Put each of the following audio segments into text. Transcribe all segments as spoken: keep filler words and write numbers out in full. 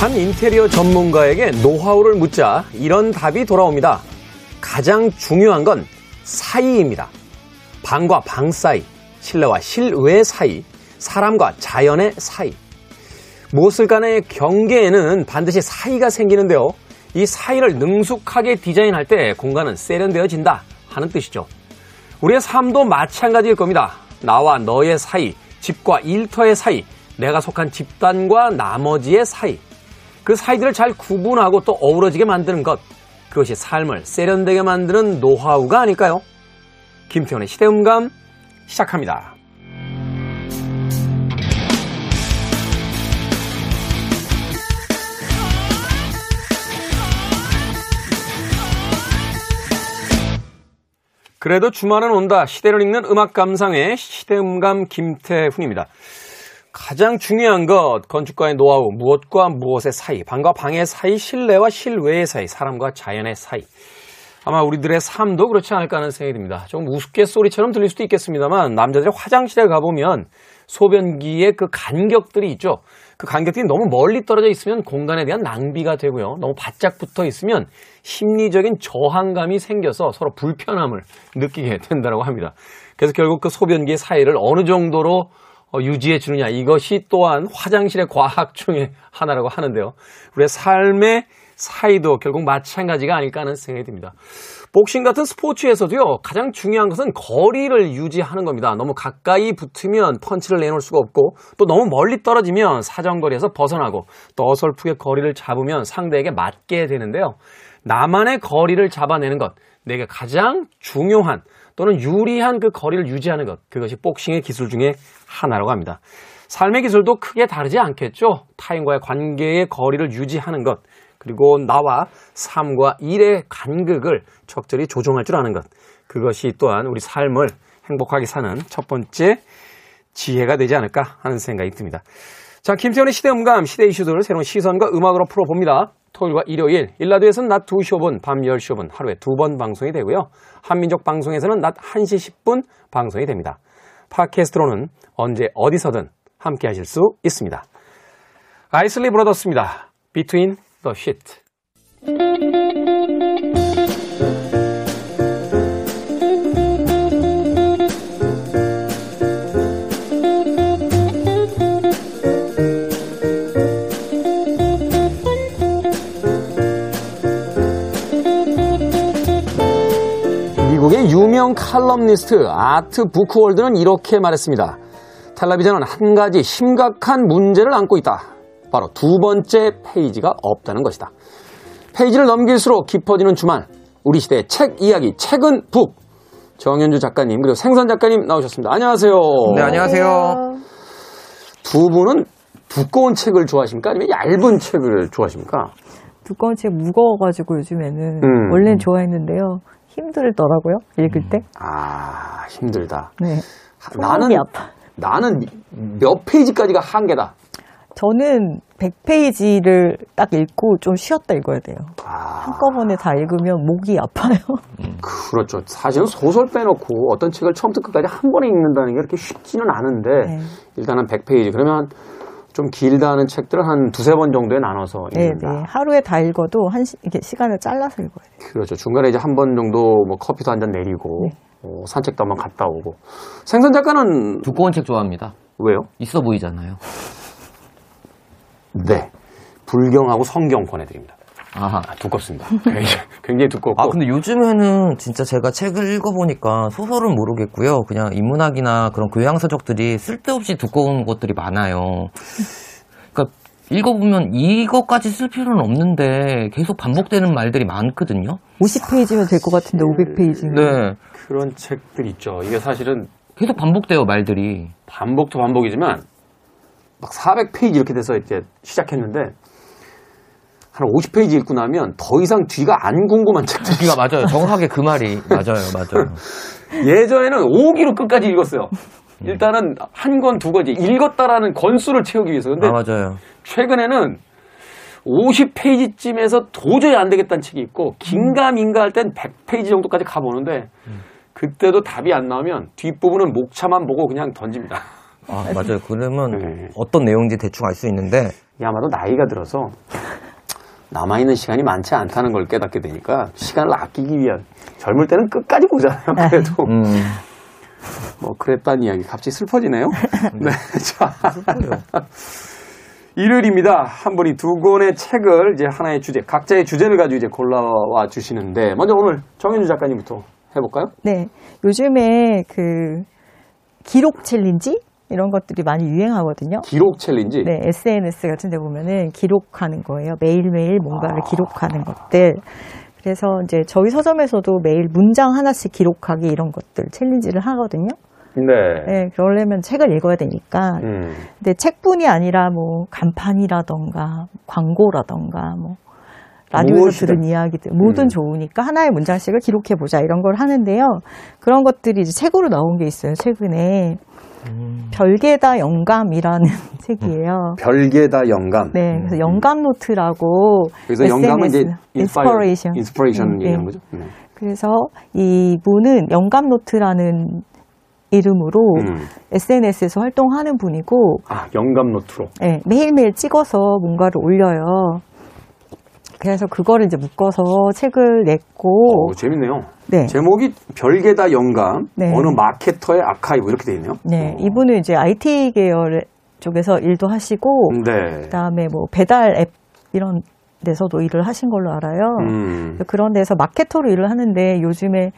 한 인테리어 전문가에게 노하우를 묻자 이런 답이 돌아옵니다. 가장 중요한 건 사이입니다. 방과 방 사이, 실내와 실외 사이, 사람과 자연의 사이. 무엇을 간의 경계에는 반드시 사이가 생기는데요. 이 사이를 능숙하게 디자인할 때 공간은 세련되어진다 하는 뜻이죠. 우리의 삶도 마찬가지일 겁니다. 나와 너의 사이, 집과 일터의 사이, 내가 속한 집단과 나머지의 사이. 그 사이들을 잘 구분하고 또 어우러지게 만드는 것. 그것이 삶을 세련되게 만드는 노하우가 아닐까요? 김태훈의 시대음감 시작합니다. 그래도 주말은 온다. 시대를 읽는 음악 감상의 시대음감 김태훈입니다. 가장 중요한 것, 건축가의 노하우, 무엇과 무엇의 사이, 방과 방의 사이, 실내와 실외의 사이, 사람과 자연의 사이. 아마 우리들의 삶도 그렇지 않을까 하는 생각이 듭니다. 조금 우스갯소리처럼 들릴 수도 있겠습니다만 남자들의 화장실에 가보면 소변기의 그 간격들이 있죠. 그 간격들이 너무 멀리 떨어져 있으면 공간에 대한 낭비가 되고요. 너무 바짝 붙어 있으면 심리적인 저항감이 생겨서 서로 불편함을 느끼게 된다고 합니다. 그래서 결국 그 소변기의 사이를 어느 정도로 유지해 주느냐, 이것이 또한 화장실의 과학 중에 하나라고 하는데요. 우리의 삶의 사이도 결국 마찬가지가 아닐까 하는 생각이 듭니다. 복싱 같은 스포츠에서도요, 가장 중요한 것은 거리를 유지하는 겁니다. 너무 가까이 붙으면 펀치를 내놓을 수가 없고, 또 너무 멀리 떨어지면 사정거리에서 벗어나고, 또 어설프게 거리를 잡으면 상대에게 맞게 되는데요. 나만의 거리를 잡아내는 것, 내게 가장 중요한 또는 유리한 그 거리를 유지하는 것, 그것이 복싱의 기술 중에 하나라고 합니다. 삶의 기술도 크게 다르지 않겠죠. 타인과의 관계의 거리를 유지하는 것, 그리고 나와 삶과 일의 간극을 적절히 조정할 줄 아는 것. 그것이 또한 우리 삶을 행복하게 사는 첫 번째 지혜가 되지 않을까 하는 생각이 듭니다. 자, 김태훈의 시대음감, 시대 이슈들을 새로운 시선과 음악으로 풀어봅니다. 토요일과 일요일, 일라디오에서는 낮 두 시 오 분, 밤 열 시 오 분 하루에 두 번 방송이 되고요. 한민족 방송에서는 낮 한 시 십 분 방송이 됩니다. 팟캐스트로는 언제 어디서든 함께 하실 수 있습니다. 아이슬리 브로더스입니다. Between the Sheets. 미국의 유명 칼럼니스트 아트 부크월드는 이렇게 말했습니다. 텔레비전은 한 가지 심각한 문제를 안고 있다. 바로 두 번째 페이지가 없다는 것이다. 페이지를 넘길수록 깊어지는 주말, 우리 시대의 책 이야기, 책은 북. 정현주 작가님 그리고 생선 작가님 나오셨습니다. 안녕하세요. 네, 안녕하세요. 두 분은 두꺼운 책을 좋아하십니까? 아니면 얇은 책을 좋아하십니까? 두꺼운 책 무거워가지고 요즘에는 음. 원래는 좋아했는데요. 힘들더라고요. 읽을 때. 아, 힘들다. 네. 나는 아파. 나는 몇 페이지까지가 한계다. 저는 백 페이지를 딱 읽고 좀 쉬었다 읽어야 돼요. 아... 한꺼번에 다 읽으면 목이 아파요. 그렇죠. 사실은 소설 빼놓고 어떤 책을 처음부터 끝까지 한 번에 읽는다는 게 그렇게 쉽지는 않은데 네. 일단 한 백 페이지. 그러면 좀 길다는 책들을 한 두세 번 정도에 나눠서 읽는다. 네, 네. 하루에 다 읽어도 한 시, 이렇게 시간을 잘라서 읽어야 돼요. 그렇죠. 중간에 이제 한 번 정도 뭐 커피도 한 잔 내리고 네. 어, 산책도 한번 갔다 오고. 생선 작가는 두꺼운 책 좋아합니다. 왜요? 있어 보이잖아요. 네. 불경하고 성경 권해드립니다. 아하. 아, 두껍습니다. 굉장히 두껍고. 아, 근데 요즘에는 진짜 제가 책을 읽어보니까 소설은 모르겠고요. 그냥 인문학이나 그런 교양서적들이 쓸데없이 두꺼운 것들이 많아요. 그러니까 읽어보면 이것까지 쓸 필요는 없는데 계속 반복되는 말들이 많거든요. 오십 페이지면 될 것 같은데 오백 페이지면. 네. 그런 책들 있죠. 이게 사실은. 계속 반복돼요, 말들이. 반복도 반복이지만. 막 사백 페이지 이렇게 돼서 이제 시작했는데 한 오십 페이지 읽고 나면 더 이상 뒤가 안 궁금한 책. 뒤가 맞아요. 정확하게 그 말이 맞아요, 맞아요. 예전에는 오 기로 끝까지 읽었어요. 일단은 한 권, 두 권 이제 읽었다라는 권수를 채우기 위해서. 근데 아, 맞아요. 최근에는 오십 페이지쯤에서 도저히 안 되겠다는 책이 있고 긴가민가 할 땐 백 페이지 정도까지 가보는데 그때도 답이 안 나오면 뒷부분은 목차만 보고 그냥 던집니다. 아, 맞아요. 그러면 네. 어떤 내용인지 대충 알 수 있는데 아마도 나이가 들어서 남아있는 시간이 많지 않다는 걸 깨닫게 되니까 시간을 아끼기 위한, 젊을 때는 끝까지 보잖아요. 그래도 음. 뭐 그랬단 이야기 갑자기 슬퍼지네요. 네, 자 일요일입니다. 한 분이 두 권의 책을 이제 하나의 주제, 각자의 주제를 가지고 이제 골라와 주시는데, 먼저 오늘 정현주 작가님부터 해볼까요? 네, 요즘에 그 기록 챌린지 이런 것들이 많이 유행하거든요. 기록 챌린지? 네, 에스엔에스 같은 데 보면은 기록하는 거예요. 매일매일 뭔가를 아... 기록하는 것들. 그래서 이제 저희 서점에서도 매일 문장 하나씩 기록하기 이런 것들 챌린지를 하거든요. 네. 네, 그러려면 책을 읽어야 되니까. 음. 근데 책뿐이 아니라 뭐 간판이라던가 광고라던가 뭐 라디오에서 무엇이든. 들은 이야기들 뭐든 음. 좋으니까 하나의 문장씩을 기록해보자 이런 걸 하는데요. 그런 것들이 이제 책으로 나온 게 있어요, 최근에. 음. 별개다 영감이라는 책이에요. 별개다 영감. 네, 그래서 영감 노트라고. 그래서 에스엔에스, 영감은 이제 인스파레이션, 인스파레이션 얘기하는 거죠. 네. 그래서 이 분은 영감 노트라는 이름으로 음. 에스엔에스에서 활동하는 분이고. 아, 영감 노트로. 네, 매일매일 찍어서 뭔가를 올려요. 그래서 그거를 이제 묶어서 책을 냈고. 오, 재밌네요. 네. 제목이 별개다 영감, 네. 어느 마케터의 아카이브 이렇게 돼 있네요. 네, 오. 이분은 이제 아이티 계열 쪽에서 일도 하시고, 네. 그다음에 뭐 배달 앱 이런 데서도 일을 하신 걸로 알아요. 음. 그런 데서 마케터로 일을 하는데 요즘에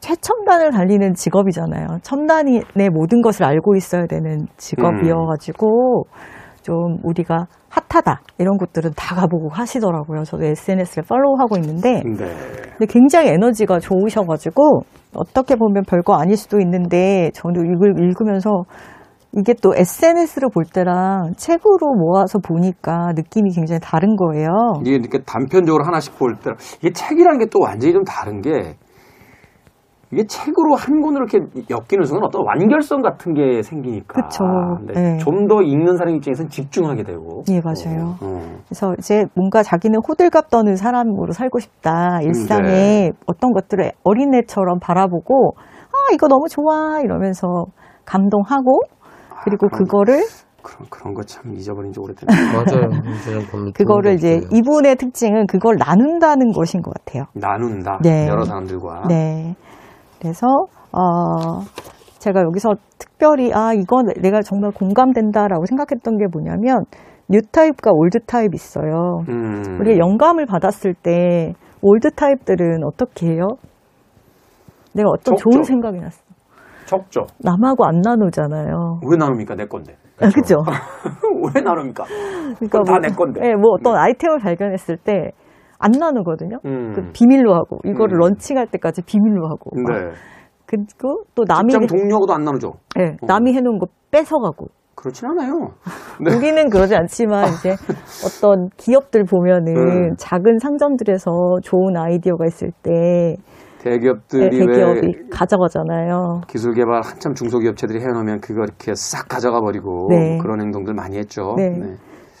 최첨단을 달리는 직업이잖아요. 첨단의 모든 것을 알고 있어야 되는 직업이어가지고. 음. 좀 우리가 핫하다 이런 곳들은 다 가보고 하시더라고요. 저도 에스엔에스를 팔로우하고 있는데, 네. 근데 굉장히 에너지가 좋으셔가지고 어떻게 보면 별거 아닐 수도 있는데 저도 이걸 읽으면서 이게 또 에스엔에스를 볼 때랑 책으로 모아서 보니까 느낌이 굉장히 다른 거예요. 이게 이렇게 단편적으로 하나씩 볼 때 이게 책이라는 게 또 완전히 좀 다른 게, 이게 책으로 한 권으로 이렇게 엮이는 순간 어떤 완결성 같은 게 생기니까. 그쵸. 네. 좀 더 읽는 사람 입장에서는 집중하게 되고. 예, 맞아요. 어, 어. 그래서 이제 뭔가 자기는 호들갑 떠는 사람으로 살고 싶다. 일상에 네. 어떤 것들을 어린애처럼 바라보고, 아, 이거 너무 좋아. 이러면서 감동하고, 아, 그리고 그런, 그거를. 그런, 그런 거 참 잊어버린 지 오래됐네. 맞아요. 그거를 이제 이분의 특징은 그걸 나눈다는 것인 것 같아요. 나눈다. 네. 여러 사람들과. 네. 그래서 어, 제가 여기서 특별히 아 이건 내가 정말 공감된다라고 생각했던 게 뭐냐면, 뉴타입과 올드타입 있어요. 음. 우리가 영감을 받았을 때 올드타입들은 어떻게 해요? 내가 어떤 적죠. 좋은 생각이 났어. 적죠. 남하고 안 나누잖아요. 왜 나눕니까? 내 건데. 그렇죠. 왜 나눕니까? 그러니까 다 내 뭐, 건데. 네, 뭐 어떤 아이템을 발견했을 때 안 나누거든요. 음. 그 비밀로 하고, 이거를 음. 런칭할 때까지 비밀로 하고. 네. 그리고 또 남이 직장 동료하고도 안 나누죠. 네, 어. 남이 해놓은 거 뺏어가고. 그렇진 않아요. 네. 우리는 그러지 않지만 이제 어떤 기업들 보면은 음. 작은 상점들에서 좋은 아이디어가 있을 때 대기업들이, 네, 대기업이 왜 가져가잖아요. 기술 개발 한참 중소기업체들이 해놓으면 그거 이렇게 싹 가져가 버리고, 네. 그런 행동들 많이 했죠. 네. 네.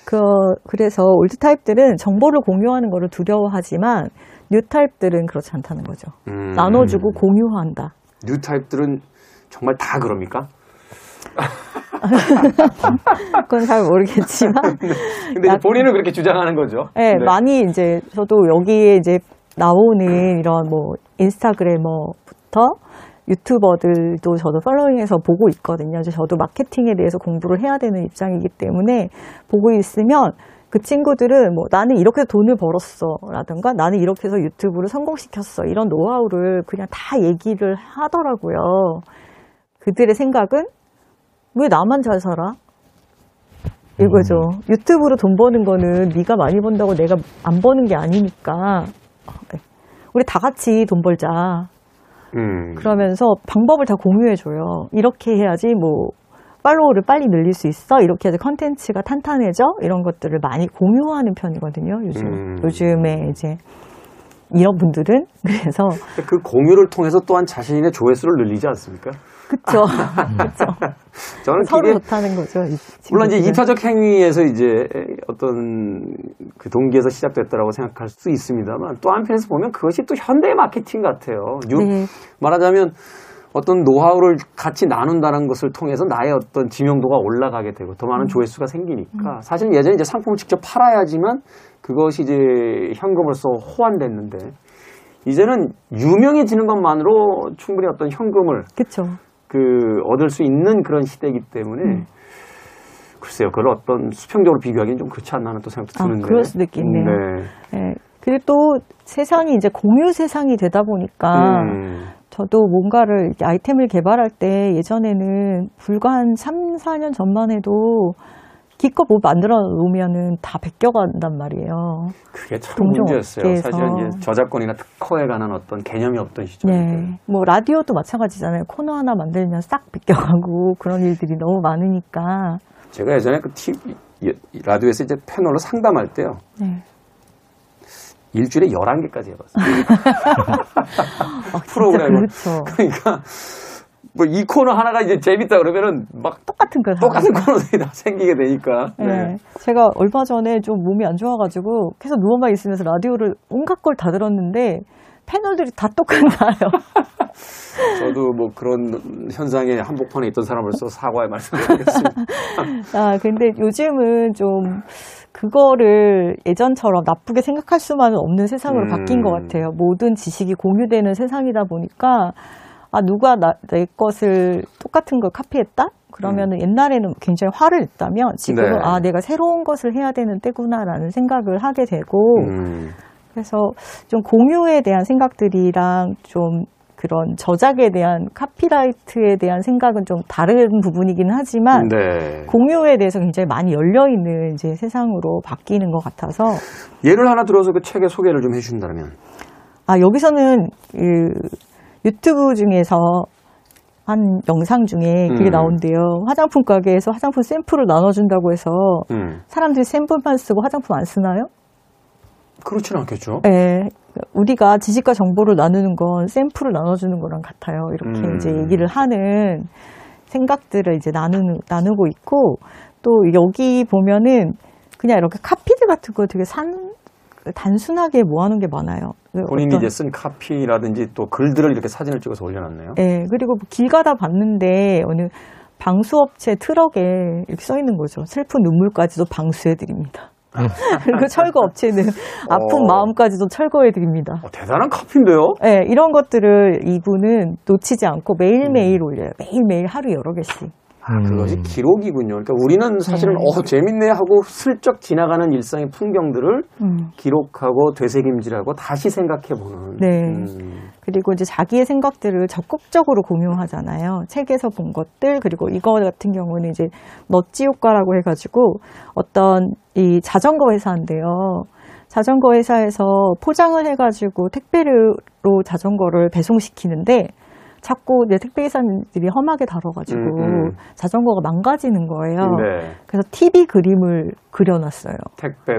그, 그래서 올드타입들은 정보를 공유하는 것을 두려워하지만 뉴타입들은 그렇지 않다는 거죠. 음. 나눠주고 공유한다. 뉴타입들은 정말 다 그럽니까? 그건 잘 모르겠지만. 근데 약, 본인은 그렇게 주장하는 거죠. 네, 네. 많이 이제 저도 여기에 이제 나오는 이런 뭐 인스타그래머부터 유튜버들도 저도 팔로잉해서 보고 있거든요. 저도 마케팅에 대해서 공부를 해야 되는 입장이기 때문에 보고 있으면 그 친구들은 뭐 나는 이렇게 돈을 벌었어 라든가 나는 이렇게 해서 유튜브를 성공시켰어 이런 노하우를 그냥 다 얘기를 하더라고요. 그들의 생각은 왜 나만 잘 살아? 이거죠. 음. 유튜브로 돈 버는 거는 네가 많이 번다고 내가 안 버는 게 아니니까 우리 다 같이 돈 벌자. 음. 그러면서 방법을 다 공유해줘요. 이렇게 해야지 뭐 팔로우를 빨리 늘릴 수 있어. 이렇게 해야지 컨텐츠가 탄탄해져. 이런 것들을 많이 공유하는 편이거든요. 요즘, 음. 요즘에 이제 이런 분들은 그래서 그 공유를 통해서 또한 자신의 조회수를 늘리지 않습니까? 그렇죠. 그렇죠. 저는 서로 좋다는 거죠. 물론 이제 이타적 행위에서 이제 어떤 그 동기에서 시작됐다라고 생각할 수 있습니다만, 또 한편에서 보면 그것이 또 현대 마케팅 같아요. 유, 네. 말하자면 어떤 노하우를 같이 나눈다는 것을 통해서 나의 어떤 지명도가 올라가게 되고 더 많은 음. 조회수가 생기니까 음. 사실 예전에 이제 상품을 직접 팔아야지만 그것이 이제 현금으로서 호환됐는데 이제는 유명해지는 것만으로 충분히 어떤 현금을 그쵸. 그 얻을 수 있는 그런 시대이기 때문에 음. 글쎄요, 그걸 어떤 수평적으로 비교하기는 좀 그렇지 않나 하는 또 생각도 아, 드는데. 그럴 수도 있겠네요. 네. 네. 그리고 또 세상이 이제 공유 세상이 되다 보니까 음. 저도 뭔가를 아이템을 개발할 때 예전에는 불과 한 삼, 사 년 전만 해도 기껏 뭐 만들어 놓으면은 다 베껴간단 말이에요. 그게 참 문제였어요. 사실은 이제 저작권이나 특허에 관한 어떤 개념이 없던 시절인데. 네. 뭐 라디오도 마찬가지잖아요. 코너 하나 만들면 싹 베껴가고 그런 일들이 너무 많으니까. 제가 예전에 그 티비, 라디오에서 이제 패널로 상담할 때요. 네. 일주일에 열한 개까지 해봤어요. 아, 프로그램을. 그렇죠. 그러니까, 뭐, 이 코너 하나가 이제 재밌다 그러면은 막 똑같은 걸 똑같은 코너들이 다 생기게 되니까. 네. 네. 제가 얼마 전에 좀 몸이 안 좋아가지고 계속 누워만 있으면서 라디오를 온갖 걸 다 들었는데 패널들이 다 똑같나요? 저도 뭐 그런 현상에 한복판에 있던 사람으로서 사과의 말씀을 드리겠습니다. 아, 근데 요즘은 좀 그거를 예전처럼 나쁘게 생각할 수만은 없는 세상으로 음. 바뀐 것 같아요. 모든 지식이 공유되는 세상이다 보니까 아, 누가 나, 내 것을 똑같은 걸 카피했다? 그러면 음. 옛날에는 굉장히 화를 냈다면 지금은 네. 아, 내가 새로운 것을 해야 되는 때구나라는 생각을 하게 되고 음. 그래서 좀 공유에 대한 생각들이랑 좀 그런 저작에 대한 카피라이트에 대한 생각은 좀 다른 부분이긴 하지만 네. 공유에 대해서 굉장히 많이 열려있는 이제 세상으로 바뀌는 것 같아서 예를 하나 들어서 그 책의 소개를 좀 해주신다면 아 여기서는 그 유튜브 중에서 한 영상 중에 그게 음. 나온대요. 화장품 가게에서 화장품 샘플을 나눠준다고 해서 음. 사람들이 샘플만 쓰고 화장품 안 쓰나요? 그렇지는 않겠죠. 네. 우리가 지식과 정보를 나누는 건 샘플을 나눠주는 거랑 같아요. 이렇게 음. 이제 얘기를 하는 생각들을 이제 나누, 나누고 있고, 또 여기 보면은 그냥 이렇게 카피들 같은 거 되게 산, 단순하게 모아놓은 게 많아요. 본인이 어떤, 이제 쓴 카피라든지 또 글들을 이렇게 사진을 찍어서 올려놨네요. 네. 그리고 길 가다 봤는데, 어느 방수업체 트럭에 이렇게 써있는 거죠. 슬픈 눈물까지도 방수해드립니다. 그리고 철거 업체는 아픈 어... 마음까지도 철거해 드립니다. 어, 대단한 카피인데요? 네, 이런 것들을 이분은 놓치지 않고 매일매일 음. 올려요. 매일매일 하루 여러 개씩. 아, 음. 그것이 기록이군요. 그러니까 우리는 사실은 네. 어, 재밌네 하고 슬쩍 지나가는 일상의 풍경들을 음. 기록하고 되새김질하고 다시 생각해보는. 네. 음. 그리고 이제 자기의 생각들을 적극적으로 공유하잖아요. 책에서 본 것들, 그리고 이거 같은 경우는 이제 넛지 효과라고 해가지고 어떤 이 자전거 회사인데요. 자전거 회사에서 포장을 해가지고 택배로 자전거를 배송시키는데 자꾸 이제 택배기사님들이 험하게 다뤄가지고 음, 음. 자전거가 망가지는 거예요. 네. 그래서 티비 그림을 그려놨어요. 택배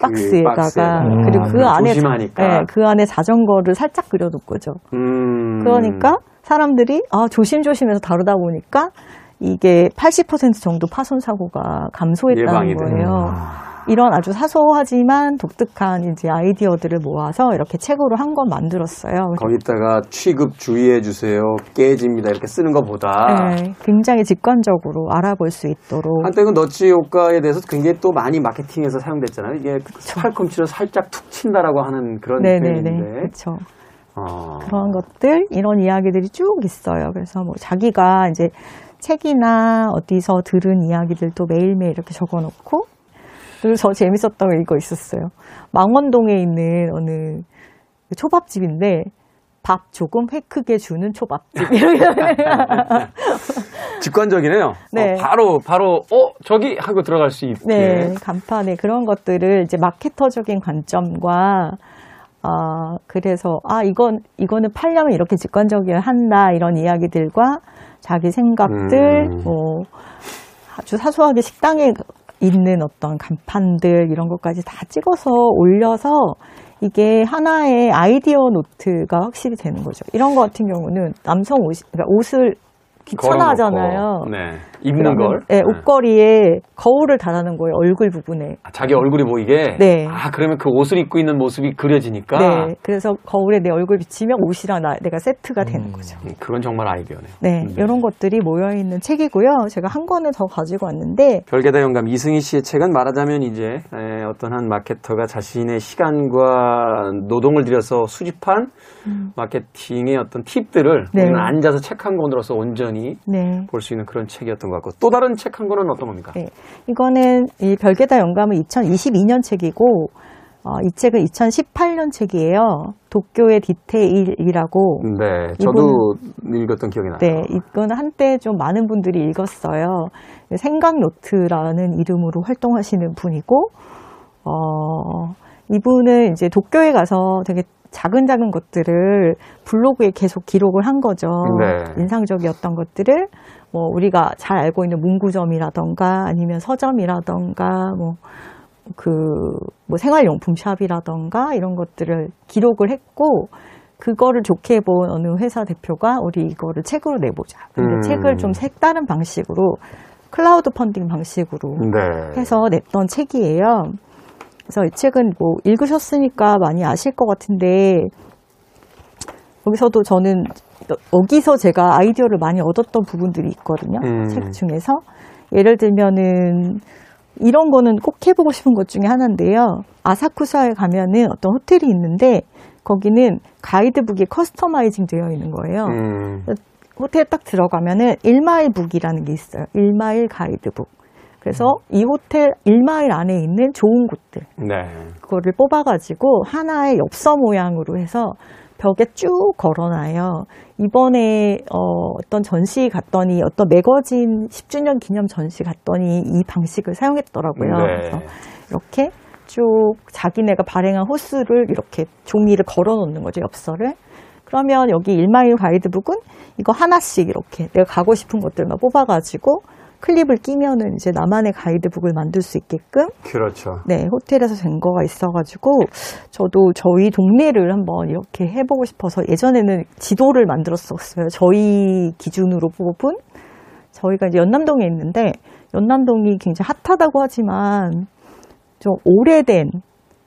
박스에다가, 박스에다가. 음. 그리고 그 아, 안에 네, 그 안에 자전거를 살짝 그려놓은 거죠. 음. 그러니까 사람들이 아, 조심조심해서 다루다 보니까 이게 팔십 퍼센트 정도 파손 사고가 감소했다는 예방이 거예요. 아. 이런 아주 사소하지만 독특한 이제 아이디어들을 모아서 이렇게 책으로 한 권 만들었어요. 거기다가 취급 주의해 주세요. 깨집니다. 이렇게 쓰는 것보다 네, 굉장히 직관적으로 알아볼 수 있도록. 한때 그 넛지 효과에 대해서 굉장히 또 많이 마케팅에서 사용됐잖아요. 이게 팔꿈치로 살짝 툭 친다라고 하는 그런 표현인데. 그렇죠. 어. 그런 것들 이런 이야기들이 쭉 있어요. 그래서 뭐 자기가 이제 책이나 어디서 들은 이야기들도 매일매일 이렇게 적어놓고. 그리고 저 재밌었던 거 이거 있었어요. 망원동에 있는 어느 초밥집인데 밥 조금 회 크게 주는 초밥집. 직관적이네요. 네. 어, 바로 바로 어 저기 하고 들어갈 수 있게. 네. 간판에 그런 것들을 이제 마케터적인 관점과 아 어, 그래서 아 이건 이거는 팔려면 이렇게 직관적이어야 한다 이런 이야기들과 자기 생각들 음. 뭐 아주 사소하게 식당에 있는 어떤 간판들 이런 것까지 다 찍어서 올려서 이게 하나의 아이디어 노트가 확실히 되는 거죠. 이런 거 같은 경우는 남성 옷, 그러니까 옷을 귀찮아하잖아요. 네. 입는 걸? 네, 네. 옷걸이에 거울을 달아는 거예요. 얼굴 부분에. 아, 자기 얼굴이 보이게? 네. 아, 그러면 그 옷을 입고 있는 모습이 그려지니까? 네. 그래서 거울에 내 얼굴 비치면 옷이랑 나, 내가 세트가 음, 되는 거죠. 그건 정말 아이디어네요. 네, 네. 이런 것들이 모여있는 책이고요. 제가 한 권을 더 가지고 왔는데 별개다 영감 이승희 씨의 책은 말하자면 이제 어떤 한 마케터가 자신의 시간과 노동을 들여서 수집한 음. 마케팅의 어떤 팁들을 네. 우리는 앉아서 책 한 권으로서 온전히 네. 볼 수 있는 그런 책이었던 것 같고 또 다른 책 한 권은 어떤 겁니까? 네. 이거는 이 별개다 영감은 이천이십이 년 책이고 어, 이 책은 이천십팔 년 책이에요. 도쿄의 디테일이라고. 네, 저도 이분, 읽었던 기억이 나요. 네, 이건 한때 좀 많은 분들이 읽었어요. 생각노트라는 이름으로 활동하시는 분이고, 어, 이분은 이제 도쿄에 가서 되게 작은 작은 것들을 블로그에 계속 기록을 한 거죠. 네. 인상적이었던 것들을 뭐 우리가 잘 알고 있는 문구점이라던가 아니면 서점이라던가 뭐 그 뭐 생활용품 샵이라던가 이런 것들을 기록을 했고 그거를 좋게 본 어느 회사 대표가 우리 이거를 책으로 내보자. 근데 음. 책을 좀 색다른 방식으로 클라우드 펀딩 방식으로 네. 해서 냈던 책이에요. 그래서 이 책은 뭐 읽으셨으니까 많이 아실 것 같은데 여기서도 저는 여기서 제가 아이디어를 많이 얻었던 부분들이 있거든요. 음. 책 중에서 예를 들면은 이런 거는 꼭 해보고 싶은 것 중에 하나인데요. 아사쿠사에 가면은 어떤 호텔이 있는데 거기는 가이드북이 커스터마이징 되어 있는 거예요. 음. 호텔에 딱 들어가면은 일 마일북이라는 게 있어요. 일 마일 가이드북. 그래서 음. 이 호텔 일 마일 안에 있는 좋은 곳들. 네. 그거를 뽑아가지고 하나의 엽서 모양으로 해서 벽에 쭉 걸어놔요. 이번에 어, 어떤 전시 갔더니 어떤 매거진 십 주년 기념 전시 갔더니 이 방식을 사용했더라고요. 네. 그래서 이렇게 쭉 자기네가 발행한 호수를 이렇게 종이를 걸어놓는 거죠. 엽서를. 그러면 여기 일 마일 가이드북은 이거 하나씩 이렇게 내가 가고 싶은 것들만 뽑아가지고 클립을 끼면은 이제 나만의 가이드북을 만들 수 있게끔. 그렇죠. 네, 호텔에서 된 거가 있어가지고 저도 저희 동네를 한번 이렇게 해보고 싶어서 예전에는 지도를 만들었었어요. 저희 기준으로 뽑은 저희가 이제 연남동에 있는데 연남동이 굉장히 핫하다고 하지만 좀 오래된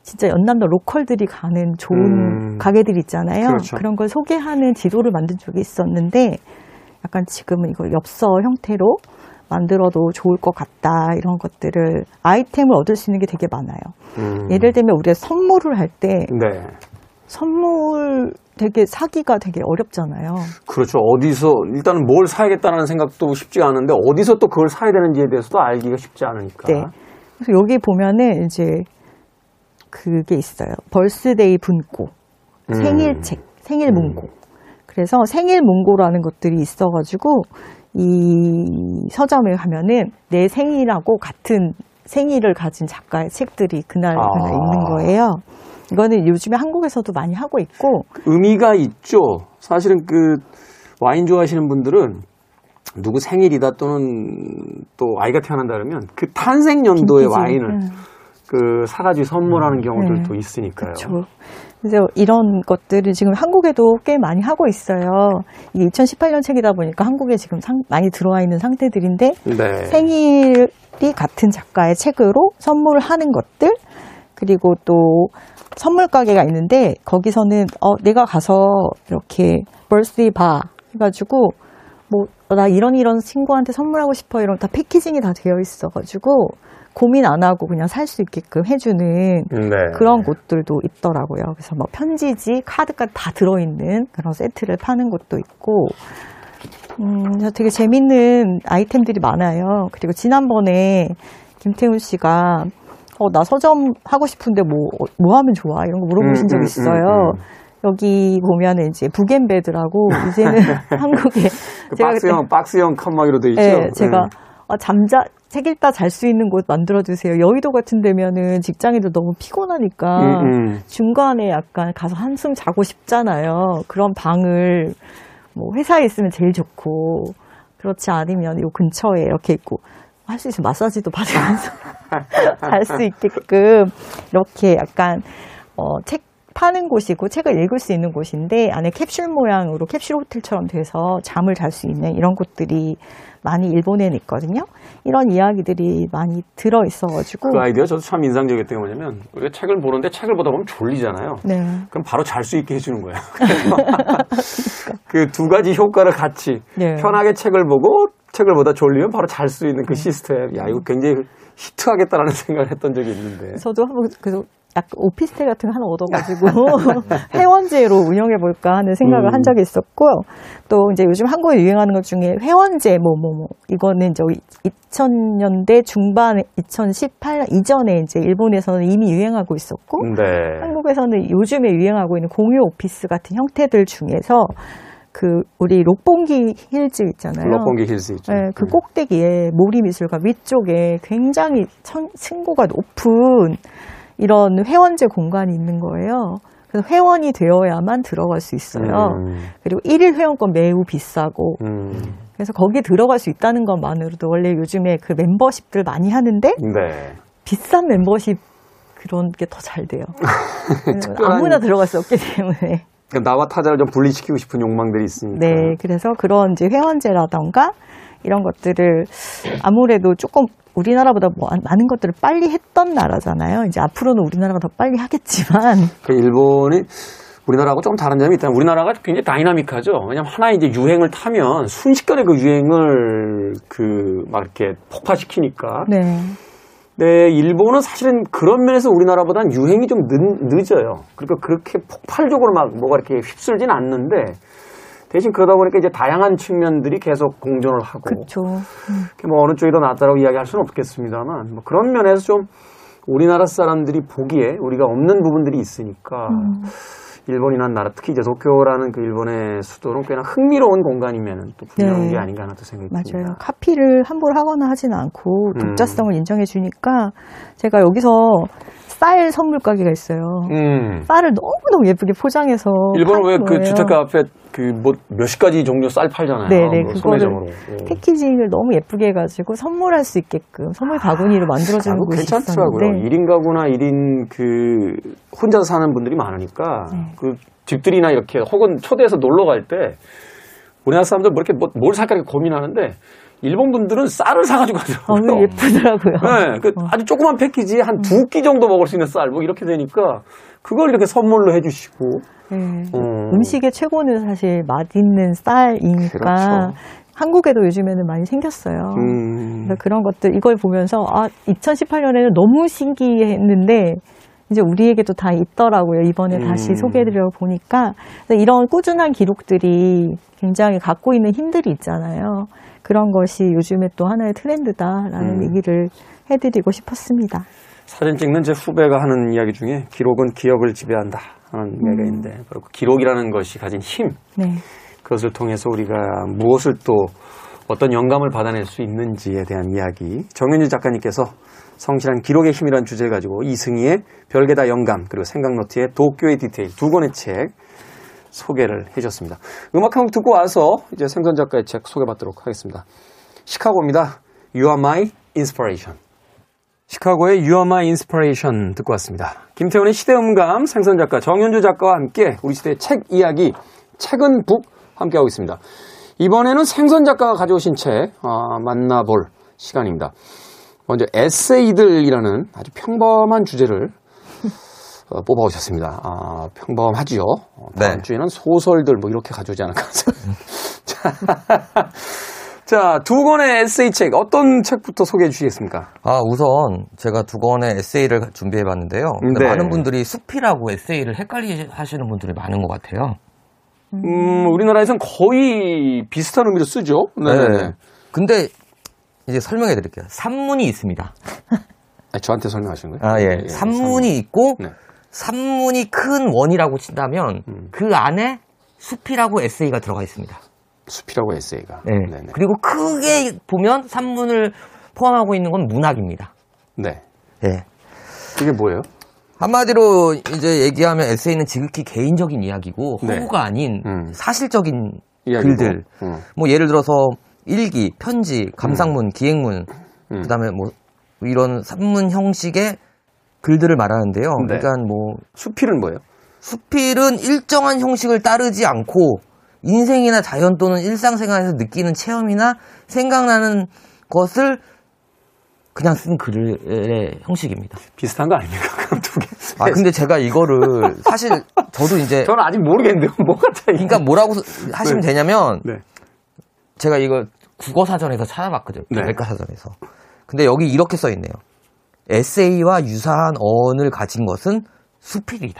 진짜 연남동 로컬들이 가는 좋은 음... 가게들 있잖아요. 그렇죠. 그런 걸 소개하는 지도를 만든 적이 있었는데 약간 지금은 이걸 엽서 형태로. 만들어도 좋을 것 같다 이런 것들을 아이템을 얻을 수 있는 게 되게 많아요. 음. 예를 들면 우리가 선물을 할 때 네. 선물 되게 사기가 되게 어렵잖아요. 그렇죠. 어디서 일단은 뭘 사야겠다는 생각도 쉽지 않은데 어디서 또 그걸 사야 되는지에 대해서도 알기가 쉽지 않으니까. 네. 그래서 여기 보면은 이제 그게 있어요. 벌스데이 분고, 음. 생일책, 생일 문고. 음. 그래서 생일 문고라는 것들이 있어가지고. 이 서점에 가면은 내 생일하고 같은 생일을 가진 작가의 책들이 그날 아. 그날 있는 거예요. 이거는 요즘에 한국에서도 많이 하고 있고 의미가 있죠. 사실은 그 와인 좋아하시는 분들은 누구 생일이다 또는 또 아이가 태어난다 그러면 그 탄생 연도의 김치지. 와인을 음. 그 사가지고 선물하는 경우들도 네. 있으니까요. 그렇죠. 그래서 이런 것들을 지금 한국에도 꽤 많이 하고 있어요. 이게 이천십팔 년 책이다 보니까 한국에 지금 상, 많이 들어와 있는 상태들인데 네. 생일이 같은 작가의 책으로 선물하는 것들 그리고 또 선물 가게가 있는데 거기서는 어, 내가 가서 이렇게 birthday bar 해가지고 뭐 나 이런 이런 친구한테 선물하고 싶어 이런 다 패키징이 다 되어 있어가지고. 고민 안 하고 그냥 살 수 있게끔 해주는 네. 그런 곳들도 있더라고요. 그래서 뭐 편지지, 카드까지 다 들어있는 그런 세트를 파는 곳도 있고 음, 되게 재밌는 아이템들이 많아요. 그리고 지난번에 김태훈 씨가 어, 나 서점 하고 싶은데 뭐, 뭐 하면 좋아? 이런 거 물어보신 음, 적 있어요. 음, 음, 음. 여기 보면 이제 북앤베드라고 이제는 한국에 그 제가 박스형, 그때, 박스형 칸막이로 돼 있죠? 네, 제가 음. 아, 잠자 책 읽다 잘 수 있는 곳 만들어주세요. 여의도 같은 데면은 직장인들 너무 피곤하니까 음, 음. 중간에 약간 가서 한숨 자고 싶잖아요. 그런 방을 뭐 회사에 있으면 제일 좋고 그렇지 않으면 요 근처에 이렇게 있고 할 수 있으면 마사지도 받으면서 잘 수 있게끔 이렇게 약간 어, 책 파는 곳이고 책을 읽을 수 있는 곳인데 안에 캡슐 모양으로 캡슐 호텔처럼 돼서 잠을 잘 수 있는 이런 곳들이 많이 일본에는 있거든요. 이런 이야기들이 많이 들어있어가지고 그 아이디어 저도 참 인상적이었던 게 뭐냐면 우리가 책을 보는데 책을 보다 보면 졸리잖아요. 네. 그럼 바로 잘 수 있게 해주는 거예요. 그 두 가지 효과를 같이 네. 편하게 책을 보고 책을 보다 졸리면 바로 잘 수 있는 그 네. 시스템. 야 이거 굉장히 히트하겠다라는 생각을 했던 적이 있는데 저도 한번 계속 약간 오피스텔 같은 거 하나 얻어가지고 회원제로 운영해볼까 하는 생각을 음. 한 적이 있었고 또 이제 요즘 한국에 유행하는 것 중에 회원제 뭐 뭐 뭐 이거는 이제 이천 년대 중반 이천십팔 년 이전에 이제 일본에서는 이미 유행하고 있었고 네. 한국에서는 요즘에 유행하고 있는 공유 오피스 같은 형태들 중에서 그 우리 록봉기 힐즈 있잖아요. 록봉기 힐즈 있죠. 네, 그 꼭대기에 모리미술관 위쪽에 굉장히 천, 층고가 높은 이런 회원제 공간이 있는 거예요. 그래서 회원이 되어야만 들어갈 수 있어요. 음. 그리고 일 일 회원권 매우 비싸고 음. 그래서 거기 들어갈 수 있다는 것만으로도 원래 요즘에 그 멤버십들 많이 하는데 네. 비싼 멤버십 그런 게 더 잘 돼요. 아무나 들어갈 수 없기 때문에. 그러니까 나와 타자를 좀 분리시키고 싶은 욕망들이 있으니까. 네, 그래서 그런 이제 회원제라던가 이런 것들을 아무래도 조금 우리나라보다 뭐 많은 것들을 빨리 했던 나라잖아요. 이제 앞으로는 우리나라가 더 빨리 하겠지만. 그 일본이 우리나라하고 조금 다른 점이 있다면 우리나라가 굉장히 다이나믹하죠. 왜냐하면 하나의 이제 유행을 타면 순식간에 그 유행을 그 막 이렇게 폭파시키니까. 네. 네, 일본은 사실은 그런 면에서 우리나라보다는 유행이 좀 늦, 늦어요. 그러니까 그렇게 폭발적으로 막 뭐가 이렇게 휩쓸진 않는데 대신 그러다 보니까 이제 다양한 측면들이 계속 공존을 하고. 그렇죠. 뭐 어느 쪽이 더 낫다라고 이야기할 수는 없겠습니다만 뭐 그런 면에서 좀 우리나라 사람들이 보기에 우리가 없는 부분들이 있으니까 음. 일본이란 나라, 특히 이제 도쿄라는 그 일본의 수도는 꽤나 흥미로운 공간이면 또 분명한 네. 게 아닌가 하나 또 생각이 듭니다. 맞아요. 카피를 함부로 하거나 하진 않고 독자성을 음. 인정해 주니까 제가 여기서 쌀 선물 가게가 있어요. 음. 쌀을 너무너무 예쁘게 포장해서 일본은 왜 그 주택가 앞에 그 뭐 몇십 가지 종류 쌀 팔잖아요. 네네. 뭐 그거를 패키징을 너무 예쁘게 해가지고 선물할 수 있게끔 선물 가구니로 만들어주는 곳이 괜찮더라고요. 있었는데. 일 인 가구나 일 인 그 혼자 사는 분들이 많으니까 네. 그 집들이나 이렇게 혹은 초대해서 놀러 갈 때 우리나라 사람들 뭐 이렇게 뭐, 뭘 살까 이렇게 고민하는데 일본 분들은 쌀을 사가지고 가더라고요. 아, 예쁘더라고요. 네, 그 어. 아주 조그만 패키지에 한 두 끼 정도 먹을 수 있는 쌀, 뭐 이렇게 되니까 그걸 이렇게 선물로 해주시고. 네, 음. 음식의 최고는 사실 맛있는 쌀이니까. 그렇죠. 한국에도 요즘에는 많이 생겼어요. 음. 그래서 그런 것들 이걸 보면서 아, 이천십팔 년에는 너무 신기했는데 이제 우리에게도 다 있더라고요. 이번에 음. 다시 소개해드려 보니까 이런 꾸준한 기록들이 굉장히 갖고 있는 힘들이 있잖아요. 그런 것이 요즘에 또 하나의 트렌드다라는 음. 얘기를 해드리고 싶었습니다. 사진 찍는 제 후배가 하는 이야기 중에 기록은 기억을 지배한다 하는 음. 이야기가 있는데 바로 그 기록이라는 것이 가진 힘 네. 그것을 통해서 우리가 무엇을 또 어떤 영감을 받아낼 수 있는지에 대한 이야기 정현주 작가님께서 성실한 기록의 힘이라는 주제를 가지고 이승희의 별개다 영감 그리고 생각노트의 도쿄의 디테일 두 권의 책 소개를 해주셨습니다. 음악 한 곡 듣고 와서 이제 생선 작가의 책 소개받도록 하겠습니다. 시카고입니다. You are my inspiration. 시카고의 You are my inspiration 듣고 왔습니다. 김태훈의 시대음감 생선 작가 정현주 작가와 함께 우리 시대의 책 이야기 책은 북 함께하고 있습니다. 이번에는 생선 작가가 가져오신 책 아, 만나볼 시간입니다. 먼저 에세이들이라는 아주 평범한 주제를 어, 뽑아오셨습니다. 아, 평범하지요. 어, 다음 네. 주에는 소설들 뭐 이렇게 가져오지 않을까. 자, 자, 두 권의 에세이 책 어떤 책부터 소개해 주시겠습니까? 아, 우선 제가 두 권의 에세이를 준비해 봤는데요. 네. 많은 분들이 숲이라고 에세이를 헷갈리 하시는 분들이 많은 것 같아요. 음, 우리나라에서는 거의 비슷한 의미로 쓰죠. 네. 네. 근데 이제 설명해 드릴게요. 산문이 있습니다. 아, 저한테 설명하시는 거예요? 아, 예. 예 산문이 예. 있고. 네. 산문이 큰 원이라고 친다면 음. 그 안에 숲이라고 에세이가 들어가 있습니다. 숲이라고 에세이가. 네. 네네. 그리고 크게 보면 산문을 포함하고 있는 건 문학입니다. 네. 네. 그게 뭐예요? 한마디로 이제 얘기하면 에세이는 지극히 개인적인 이야기고 허구가 네. 아닌 음. 사실적인 이야기고. 글들. 음. 뭐 예를 들어서 일기, 편지, 감상문, 음. 기행문, 음. 그다음에 뭐 이런 산문 형식의 글들을 말하는데요. 네. 그러니까 뭐 수필은 뭐예요? 수필은 일정한 형식을 따르지 않고 인생이나 자연 또는 일상생활에서 느끼는 체험이나 생각나는 것을 그냥 쓴 글의 형식입니다. 비슷한 거 아닙니까? 감독이. 아, 근데 제가 이거를 사실 저도 이제 저는 아직 모르겠는데요. 뭐가 차이. 그러니까 뭐라고 하시면 네. 되냐면 네. 제가 이거 국어사전에서 찾아봤거든요. 네. 백과사전에서. 근데 여기 이렇게 써 있네요. 에세이와 유사한 어원을 가진 것은 수필이다.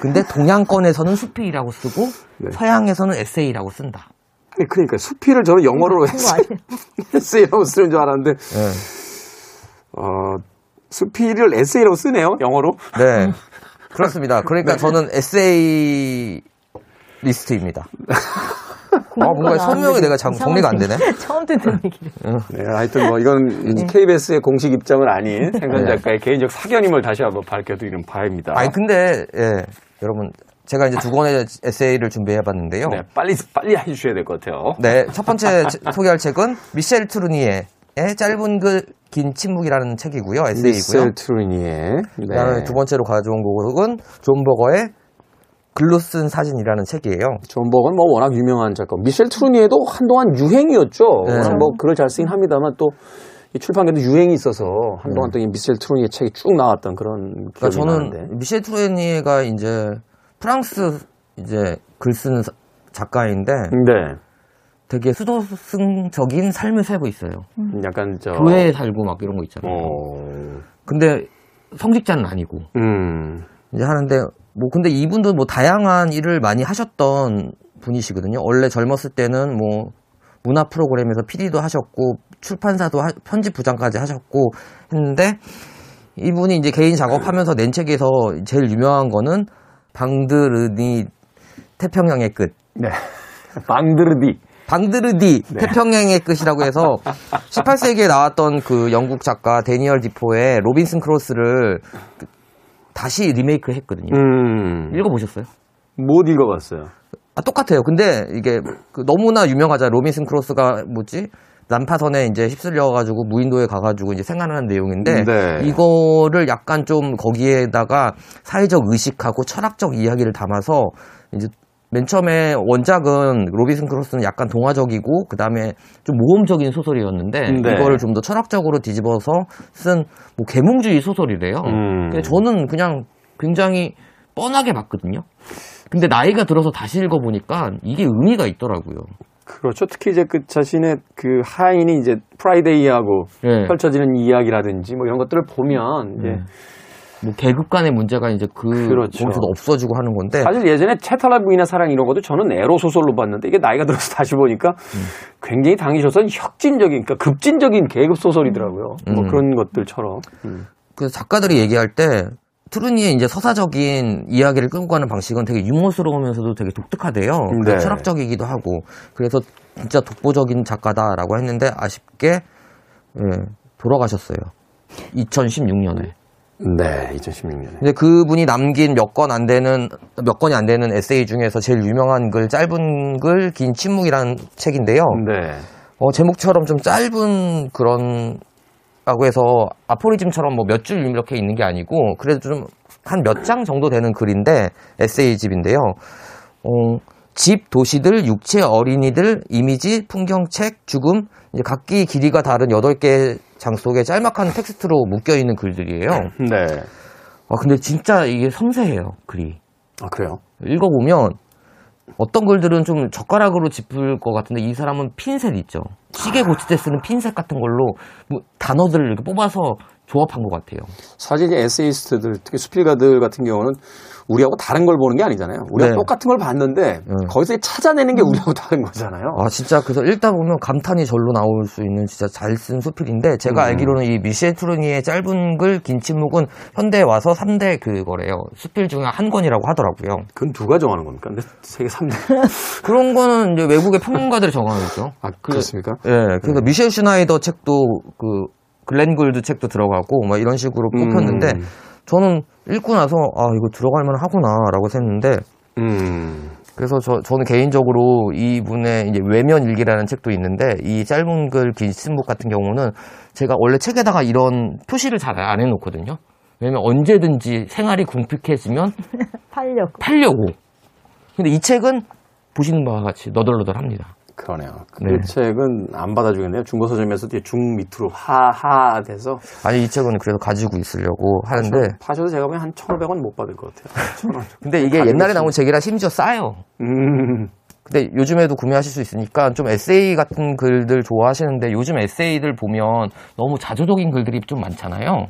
근데 동양권에서는 수필이라고 쓰고 네. 서양에서는 에세이라고 쓴다. 아니 그러니까 수필을 저는 영어로 에세이, 에세이라고 쓰는 줄 알았는데 네. 어, 수필을 에세이라고 쓰네요. 영어로. 네. 그렇습니다. 그러니까 네. 저는 에세이 리스트입니다. 아, 뭔가 설명이 내가 참 정리가 안 되네. 처음 듣는 얘기를. 네, 하여튼 뭐 이건 네. 케이비에스의 공식 입장은 아닌 생선 작가의 개인적 사견임을 다시 한번 밝혀드리는 바입니다. 아니 근데 예, 여러분 제가 이제 두 권의 에세이를 준비해봤는데요. 네, 빨리 빨리 해주셔야 될 것 같아요. 네, 첫 번째 소개할 책은 미셸 트루니에. 짧은 글, 긴 침묵이라는 책이고요. 에세이고요. 미셸 트루니에. 네. 두 번째로 가져온 곡은 존 버거의 글로 쓴 사진이라는 책이에요. 존 버거는 뭐 워낙 유명한 작가. 미셸 트루니에도 한동안 유행이었죠. 네. 뭐 글을 잘 쓰긴 합니다만 또 이 출판계도 유행이 있어서 한동안 네. 또 이 미셸 트루니에 책이 쭉 나왔던 그런. 그러니까 저는 나는데. 미셸 트루니에가 이제 프랑스 이제 글 쓰는 작가인데. 네. 되게 수도승적인 삶을 살고 있어요. 약간 저 교회에 살고 막 이런 거 있잖아요. 어... 근데 성직자는 아니고 음... 이제 하는데 뭐 근데 이분도 뭐 다양한 일을 많이 하셨던 분이시거든요. 원래 젊었을 때는 뭐 문화 프로그램에서 피디도 하셨고 출판사도 하, 편집 부장까지 하셨고 했는데 이분이 이제 개인 작업하면서 낸 책에서 제일 유명한 거는 방드르디 태평양의 끝. 네. 방드르디. 방드르디 네. 태평양의 끝이라고 해서 십팔 세기에 나왔던 그 영국 작가 데니얼 디포의 로빈슨 크로스를 다시 리메이크 했거든요. 음. 읽어보셨어요? 못 읽어봤어요. 아, 똑같아요. 근데 이게 너무나 유명하잖아요. 로빈슨 크로스가 뭐지? 난파선에 이제 휩쓸려가지고 무인도에 가가지고 이제 생활하는 내용인데 네. 이거를 약간 좀 거기에다가 사회적 의식하고 철학적 이야기를 담아서 이제 맨 처음에 원작은 로빈슨 크로스는 약간 동화적이고 그 다음에 좀 모험적인 소설이었는데 네. 이거를 좀 더 철학적으로 뒤집어서 쓴 뭐 계몽주의 소설이래요. 음. 근데 저는 그냥 굉장히 뻔하게 봤거든요. 근데 나이가 들어서 다시 읽어보니까 이게 의미가 있더라고요. 그렇죠. 특히 이제 그 자신의 그 하인이 이제 프라이데이하고 네. 펼쳐지는 이야기라든지 뭐 이런 것들을 보면 이제. 음. 뭐 계급 간의 문제가 이제 그 그렇죠. 거기서도 없어지고 하는 건데 사실 예전에 채탈라 부인의 사랑 이런 것도 저는 에로 소설로 봤는데 이게 나이가 들어서 다시 보니까 음. 굉장히 당시로서는 혁진적인 그러니까 급진적인 계급 소설이더라고요. 음. 뭐 그런 것들처럼 음. 그 작가들이 얘기할 때 트루니의 이제 서사적인 이야기를 끌고 가는 방식은 되게 유머스러우면서도 되게 독특하대요. 네. 철학적이기도 하고 그래서 진짜 독보적인 작가다라고 했는데 아쉽게 예, 돌아가셨어요. 이천십육 년에. 네, 이천십육 년에. 근데 그분이 남긴 몇 권 안 되는, 몇 권이 안 되는 에세이 중에서 제일 유명한 글, 짧은 글, 긴 침묵이라는 책인데요. 네. 어, 제목처럼 좀 짧은 그런, 라고 해서 아포리즘처럼 뭐 몇 줄 이렇게 있는 게 아니고, 그래도 좀 한 몇 장 정도 되는 글인데, 에세이집인데요. 어, 집, 도시들, 육체, 어린이들, 이미지, 풍경책, 죽음, 이제 각기 길이가 다른 여덟 개 장 속에 짤막한 텍스트로 묶여있는 글들이에요. 네. 아, 근데 진짜 이게 섬세해요, 글이. 아, 그래요? 읽어보면 어떤 글들은 좀 젓가락으로 짚을 것 같은데 이 사람은 핀셋 있죠. 시계 고칠 때 쓰는 핀셋 같은 걸로 뭐 단어들을 이렇게 뽑아서 조합한 것 같아요. 사실 에세이스트들, 특히 수필가들 같은 경우는 우리하고 다른 걸 보는 게 아니잖아요. 우리가 네. 똑같은 걸 봤는데 네. 거기서 찾아내는 게 우리하고 다른 거잖아요. 아 진짜 그래서 읽다 보면 감탄이 절로 나올 수 있는 진짜 잘 쓴 수필인데 제가 음. 알기로는 이 미셸 트루니의 짧은 글, 긴 침묵은 현대에 와서 삼 대 그거래요. 수필 중에 한 권이라고 하더라고요. 그건 누가 정하는 겁니까? 근데 세계 삼 대. 그런 거는 이제 외국의 평론가들이 정하겠죠. 아 그렇습니까? 예. 그, 네. 그러니까 음. 미셸 슈나이더 책도 그 글렌골드 책도 들어가고 막 이런 식으로 뽑혔는데 음. 저는 읽고 나서 아 이거 들어갈 만 하구나라고 생각했는데 음. 그래서 저, 저는 개인적으로 이분의 이제 외면 일기라는 책도 있는데 이 짧은 글 긴 침묵 같은 경우는 제가 원래 책에다가 이런 표시를 잘 안 해놓거든요. 왜냐면 언제든지 생활이 궁핍해지면 팔려고. 팔려고. 근데 이 책은 보시는 바와 같이 너덜너덜합니다. 그러네요. 그 네. 책은 안 받아주겠네요. 중고서점에서 중 밑으로 하하 돼서. 아니, 이 책은 그래서 가지고 있으려고 하는데. 파셔도 제가 보면 한 천오백 원 못 받을 것 같아요. 천 원. 근데 이게 옛날에 나온 책이라 심지어 싸요. 음. 근데 요즘에도 구매하실 수 있으니까 좀 에세이 같은 글들 좋아하시는데 요즘 에세이들 보면 너무 자조적인 글들이 좀 많잖아요.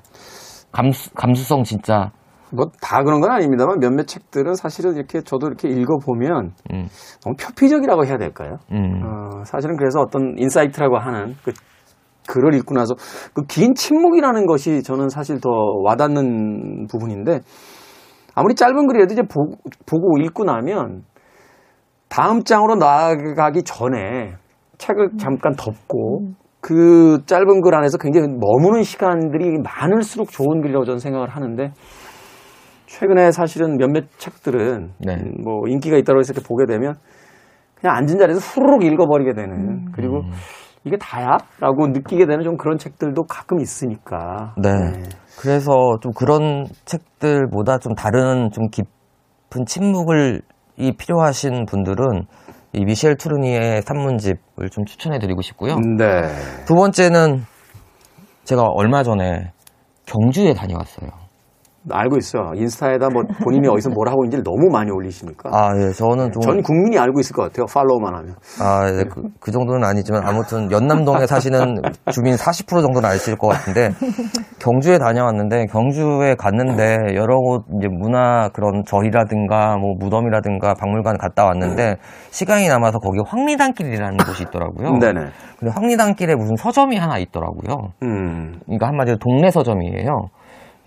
감수, 감수성 진짜. 뭐 다 그런 건 아닙니다만 몇몇 책들은 사실은 이렇게 저도 이렇게 읽어보면 음. 너무 표피적이라고 해야 될까요? 음. 어, 사실은 그래서 어떤 인사이트라고 하는 그 글을 읽고 나서 그 긴 침묵이라는 것이 저는 사실 더 와닿는 부분인데 아무리 짧은 글이라도 이제 보, 보고 읽고 나면 다음 장으로 나아가기 전에 책을 잠깐 덮고 음. 그 짧은 글 안에서 굉장히 머무는 시간들이 많을수록 좋은 글이라고 저는 생각을 하는데 최근에 사실은 몇몇 책들은 네. 뭐 인기가 있다고 해서 이렇게 보게 되면 그냥 앉은 자리에서 후루룩 읽어버리게 되는 음. 그리고 이게 다야라고 느끼게 되는 좀 그런 책들도 가끔 있으니까. 네. 네. 그래서 좀 그런 책들보다 좀 다른 좀 깊은 침묵을 이 필요하신 분들은 이 미셸 트루니에 산문집을 좀 추천해드리고 싶고요. 네. 두 번째는 제가 얼마 전에 경주에 다녀왔어요. 알고 있어. 인스타에다 뭐 본인이 어디서 뭘 하고 있는지 너무 많이 올리시니까. 아, 예. 저는 좀. 전 국민이 알고 있을 것 같아요. 팔로우만 하면. 아, 예. 그, 그 정도는 아니지만 아무튼 연남동에 사시는 주민 사십 퍼센트 정도는 아실 것 같은데 경주에 다녀왔는데 경주에 갔는데 여러 곳 이제 문화 그런 절이라든가 뭐 무덤이라든가 박물관 갔다 왔는데 시간이 남아서 거기 황리단길이라는 곳이 있더라고요. 네네. 근데 황리단길에 무슨 서점이 하나 있더라고요. 음. 그러니까 한마디로 동네 서점이에요.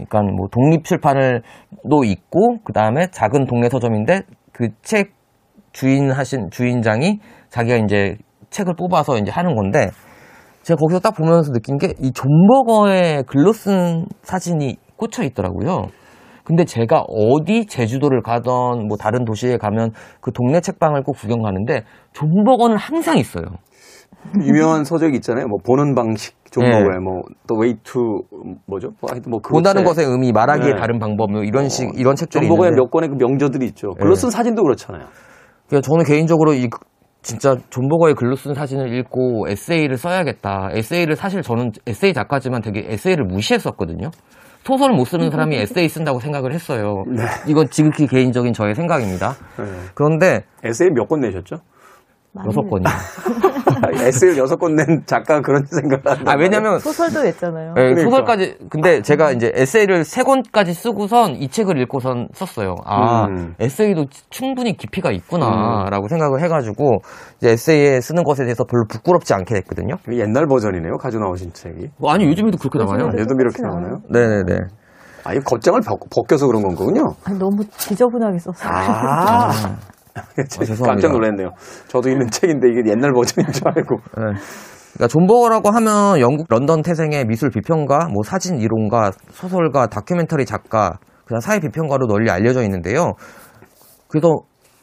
그러니까 뭐 독립출판을도 있고 그 다음에 작은 동네 서점인데 그 책 주인 하신 주인장이 자기가 이제 책을 뽑아서 이제 하는 건데 제가 거기서 딱 보면서 느낀 게 이 존 버거의 글로 쓴 사진이 꽂혀 있더라고요. 근데 제가 어디 제주도를 가던 뭐 다른 도시에 가면 그 동네 책방을 꼭 구경 가는데 존 버거는 항상 있어요. 유명한 서적이 있잖아요. 뭐 보는 방식. 존 버거의 네. 뭐 The Way to 뭐죠? 뭐 본다는 것의 의미, 말하기의 네. 다른 방법, 뭐 이런 식 어, 이런 책들이 존 버거의 몇 권의 그 명저들이 있죠. 글로 쓴 네. 사진도 그렇잖아요. 그러니까 저는 개인적으로 이 진짜 존 버거의 글로 쓴 사진을 읽고 에세이를 써야겠다. 에세이를 사실 저는 에세이 작가지만 되게 에세이를 무시했었거든요. 소설 못 쓰는 사람이 에세이 쓴다고 생각을 했어요. 네. 이건 지극히 개인적인 저의 생각입니다. 네. 그런데 에세이 몇 권 내셨죠? 여섯 권이요. 에세이 여섯 권 낸 작가 그런 생각을 한다. 아, 왜냐면. 소설도 냈잖아요. 네, 그러니까. 소설까지. 근데 아, 제가 이제 에세이를 세 권까지 쓰고선 이 책을 읽고선 썼어요. 아, 음. 에세이도 충분히 깊이가 있구나라고 음. 생각을 해가지고 이제 에세이에 쓰는 것에 대해서 별로 부끄럽지 않게 됐거든요. 옛날 버전이네요. 가지고 나오신 책이. 뭐, 아니, 요즘에도 그렇게 나와요. 요즘에도 이렇게 나오나요? 네네네. 아, 이 겉장을 벗겨서 그런 건 거군요. 아니, 너무 지저분하게 써서. 아. 어, 깜짝 놀랐네요. 저도 읽는 책인데 이게 옛날 버전인 줄 알고. 네. 그러니까 존 버거라고 하면 영국 런던 태생의 미술 비평가, 뭐 사진 이론가, 소설가, 다큐멘터리 작가, 그다음 사회 비평가로 널리 알려져 있는데요. 그래서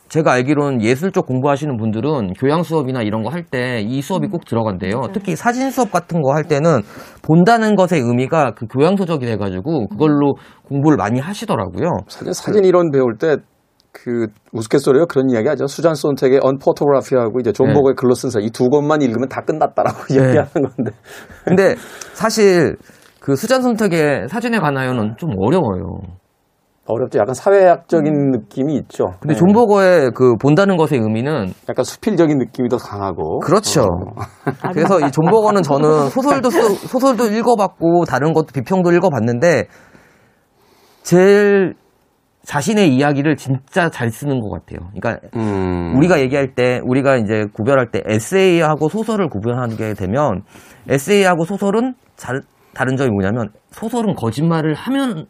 제가 알기로는 예술 쪽 공부하시는 분들은 교양 수업이나 이런 거 할 때 이 수업이 꼭 들어간대요. 네. 특히 사진 수업 같은 거 할 때는 본다는 것의 의미가 그 교양 소적이 돼가지고 그걸로 공부를 많이 하시더라고요. 사진, 사진 이론 배울 때. 그 우스갯소리로 그런 이야기 하죠. 수잔 손택의 언포토그래피하고 이제 존 버거의 네. 글로 쓴 사진 이 두 권만 읽으면 다 끝났다라고 네. 이야기하는 건데. 근데 사실 그 수잔 손택의 사진에 관하여는 좀 어려워요. 어렵죠. 약간 사회학적인 음. 느낌이 있죠. 근데 네. 존 버거의 그 본다는 것의 의미는 약간 수필적인 느낌이 더 강하고. 그렇죠. 어. 그래서 이 존 버거는 저는 소설도 소, 소설도 읽어봤고 다른 것도 비평도 읽어봤는데 제일 자신의 이야기를 진짜 잘 쓰는 것 같아요. 그러니까 음. 우리가 얘기할 때 우리가 이제 구별할 때 에세이하고 소설을 구별하게 되면 에세이하고 소설은 잘, 다른 점이 뭐냐면 소설은 거짓말을 하면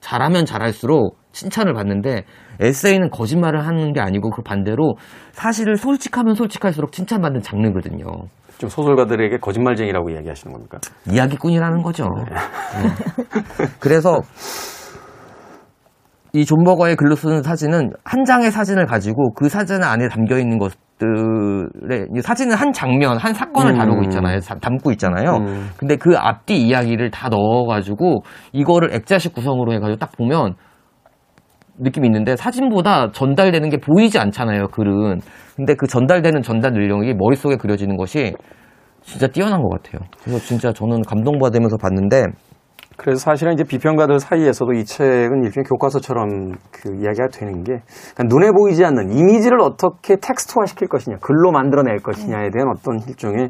잘하면 잘할수록 칭찬을 받는데 에세이는 거짓말을 하는 게 아니고 그 반대로 사실을 솔직하면 솔직할수록 칭찬받는 장르거든요. 좀 소설가들에게 거짓말쟁이라고 이야기하시는 겁니까? 이야기꾼이라는 거죠. 네. 그래서 이 존 버거의 글로 쓰는 사진은 한 장의 사진을 가지고 그 사진 안에 담겨있는 것들 것들의 사진은 한 장면, 한 사건을 음. 다루고 있잖아요. 담고 있잖아요. 음. 근데 그 앞뒤 이야기를 다 넣어가지고 이거를 액자식 구성으로 해가지고 딱 보면 느낌이 있는데 사진보다 전달되는 게 보이지 않잖아요. 글은. 근데 그 전달되는 전달 능력이 머릿속에 그려지는 것이 진짜 뛰어난 것 같아요. 그래서 진짜 저는 감동받으면서 봤는데 그래서 사실은 이제 비평가들 사이에서도 이 책은 일종의 교과서처럼 그 이야기가 되는 게 그러니까 눈에 보이지 않는 이미지를 어떻게 텍스트화 시킬 것이냐, 글로 만들어낼 것이냐에 대한 어떤 일종의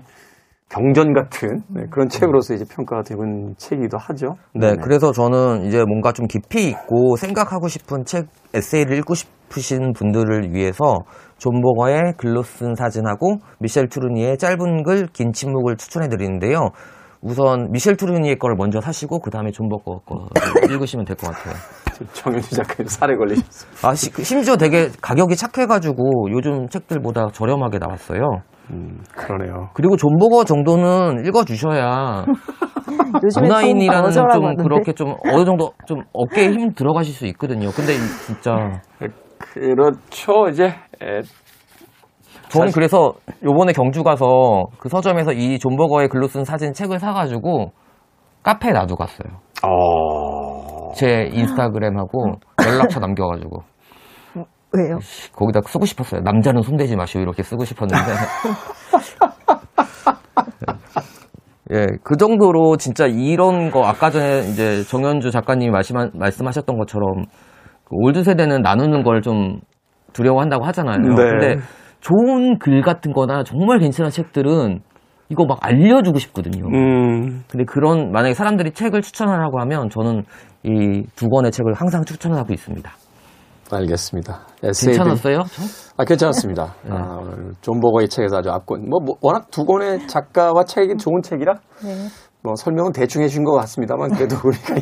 경전 같은 네, 그런 책으로서 이제 평가가 되는 책이기도 하죠. 네, 네, 그래서 저는 이제 뭔가 좀 깊이 있고 생각하고 싶은 책, 에세이를 읽고 싶으신 분들을 위해서 존 버거의 글로 쓴 사진하고 미셸 트루니의 짧은 글, 긴 침묵을 추천해 드리는데요. 우선 미셸 트루니에 거를 먼저 사시고 그 다음에 존 버거 거 읽으시면 될 것 같아요. 정현주 작가님 살에 걸리셨어요. 아, 시, 심지어 되게 가격이 착해가지고 요즘 책들보다 저렴하게 나왔어요. 음, 그러네요. 그리고 존 버거 정도는 읽어주셔야 문화인이라는 좀 하던데? 그렇게 좀 어느 정도 좀 어깨에 힘 들어가실 수 있거든요. 근데 진짜 그렇죠 이제. 에... 저는 사실... 그래서 요번에 경주 가서 그 서점에서 이 존 버거의 글로 쓴 사진 책을 사가지고 카페에 놔두갔어요. 어... 제 인스타그램하고 연락처 남겨가지고. 왜요? 거기다 쓰고 싶었어요. 남자는 손대지 마시오 이렇게 쓰고 싶었는데. 예, 그 정도로 진짜 이런 거 아까 전에 이제 정현주 작가님이 말씀하, 말씀하셨던 것처럼 그 올드 세대는 나누는 걸 좀 두려워한다고 하잖아요. 네. 근데 좋은 글 같은 거나 정말 괜찮은 책들은 이거 막 알려주고 싶거든요. 음. 근데 그런 만약에 사람들이 책을 추천하라고 하면 저는 이 두 권의 책을 항상 추천을 하고 있습니다. 알겠습니다. 에세이들... 괜찮았어요? 저? 아, 괜찮았습니다. 네. 아, 오늘 존 버거의 책에서 아주 앞권. 뭐, 뭐 워낙 두 권의 작가와 책이 좋은 책이라. 네. 뭐 설명은 대충 해준 것 같습니다만 그래도 우리가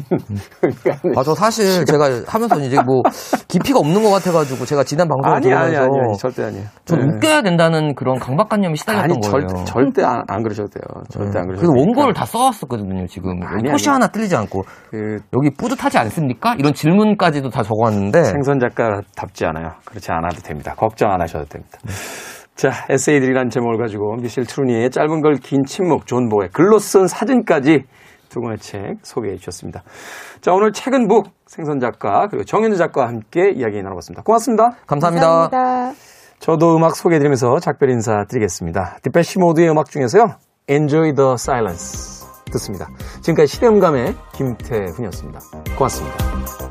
우리가 아, 저 사실 제가 하면서 이제 뭐 깊이가 없는 것 같아가지고 제가 지난 방송을 들으면서 아니, 아니, 아니, 절대 아니에요. 좀 네. 웃겨야 된다는 그런 강박관념이 시달렸던 아니, 거예요. 아니 절대 절대 안, 안 그러셔도 돼요. 절대 네. 안 그러셔도. 그래서 원고를 다 써왔었거든요. 지금 토시 하나 뜰리지 않고 그... 여기 뿌듯하지 않습니까? 이런 질문까지도 다 적어왔는데 생선 작가답지 않아요. 그렇지 않아도 됩니다. 걱정 안 하셔도 됩니다. 자, 에세이들이라는 제목을 가지고 미셸 트루니에의 짧은 글, 긴 침묵, 존 버거의 글로 쓴 사진까지 두 권의 책 소개해 주셨습니다. 자, 오늘 책은 북 생선 작가 그리고 정현주 작가와 함께 이야기 나눠봤습니다. 고맙습니다. 감사합니다. 감사합니다. 저도 음악 소개해드리면서 작별 인사 드리겠습니다. 디페시 모드의 음악 중에서요. Enjoy the Silence 듣습니다. 지금까지 시대음감의 김태훈이었습니다. 고맙습니다.